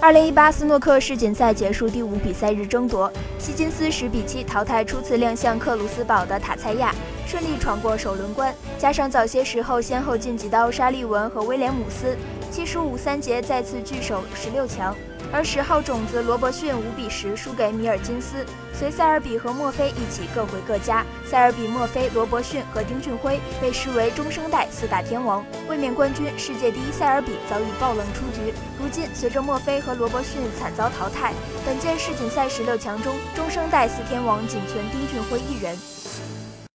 2018斯诺克世锦赛结束第5比赛日争夺，希金斯10比7淘汰初次亮相克鲁斯堡的塔蔡亚，顺利闯过首轮关。加上早些时候先后晋级到沙利文和威廉姆斯，75-3节再次聚首16强。而10号种子罗伯逊5比10输给米尔金斯，随塞尔比和墨菲一起各回各家。塞尔比、墨菲、罗伯逊和丁俊晖被视为中生代四大天王。卫冕冠军、世界第一塞尔比早已爆冷出局。如今随着墨菲和罗伯逊惨遭淘汰，本届世锦赛16强中，中生代四天王仅存丁俊晖一人。